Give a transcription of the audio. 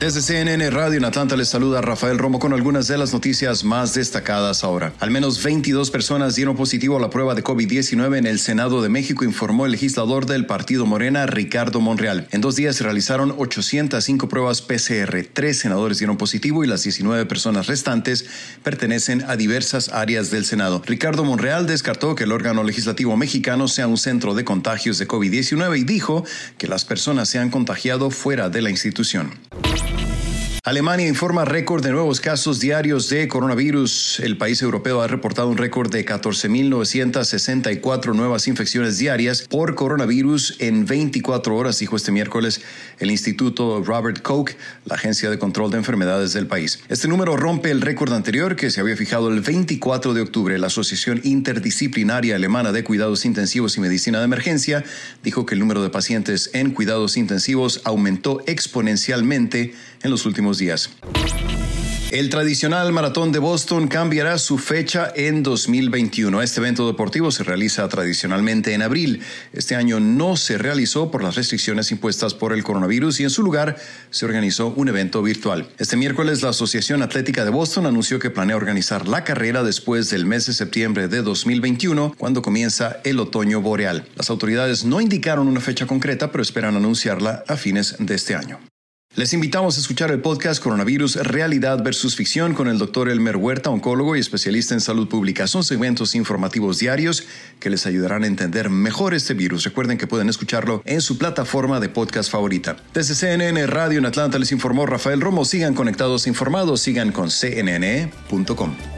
Desde CNN Radio en Atlanta les saluda Rafael Romo con algunas de las noticias más destacadas ahora. Al menos 22 personas dieron positivo a la prueba de COVID-19 en el Senado de México, informó el legislador del partido Morena, Ricardo Monreal. En 2 días se realizaron 805 pruebas PCR. 3 senadores dieron positivo y las 19 personas restantes pertenecen a diversas áreas del Senado. Ricardo Monreal descartó que el órgano legislativo mexicano sea un centro de contagios de COVID-19 y dijo que las personas se han contagiado fuera de la institución. Alemania informa récord de nuevos casos diarios de coronavirus. El país europeo ha reportado un récord de 14.964 nuevas infecciones diarias por coronavirus en 24 horas, dijo este miércoles el Instituto Robert Koch, la agencia de control de enfermedades del país. Este número rompe el récord anterior que se había fijado el 24 de octubre. La Asociación Interdisciplinaria Alemana de Cuidados Intensivos y Medicina de Emergencia dijo que el número de pacientes en cuidados intensivos aumentó exponencialmente en los últimos días. El tradicional maratón de Boston cambiará su fecha en 2021. Este evento deportivo se realiza tradicionalmente en abril. Este año no se realizó por las restricciones impuestas por el coronavirus y en su lugar se organizó un evento virtual. Este miércoles la Asociación Atlética de Boston anunció que planea organizar la carrera después del mes de septiembre de 2021, cuando comienza el otoño boreal. Las autoridades no indicaron una fecha concreta, pero esperan anunciarla a fines de este año. Les invitamos a escuchar el podcast Coronavirus, Realidad versus Ficción con el Dr. Elmer Huerta, oncólogo y especialista en salud pública. Son segmentos informativos diarios que les ayudarán a entender mejor este virus. Recuerden que pueden escucharlo en su plataforma de podcast favorita. Desde CNN Radio en Atlanta les informó Rafael Romo. Sigan conectados e informados. Sigan con CNN.com.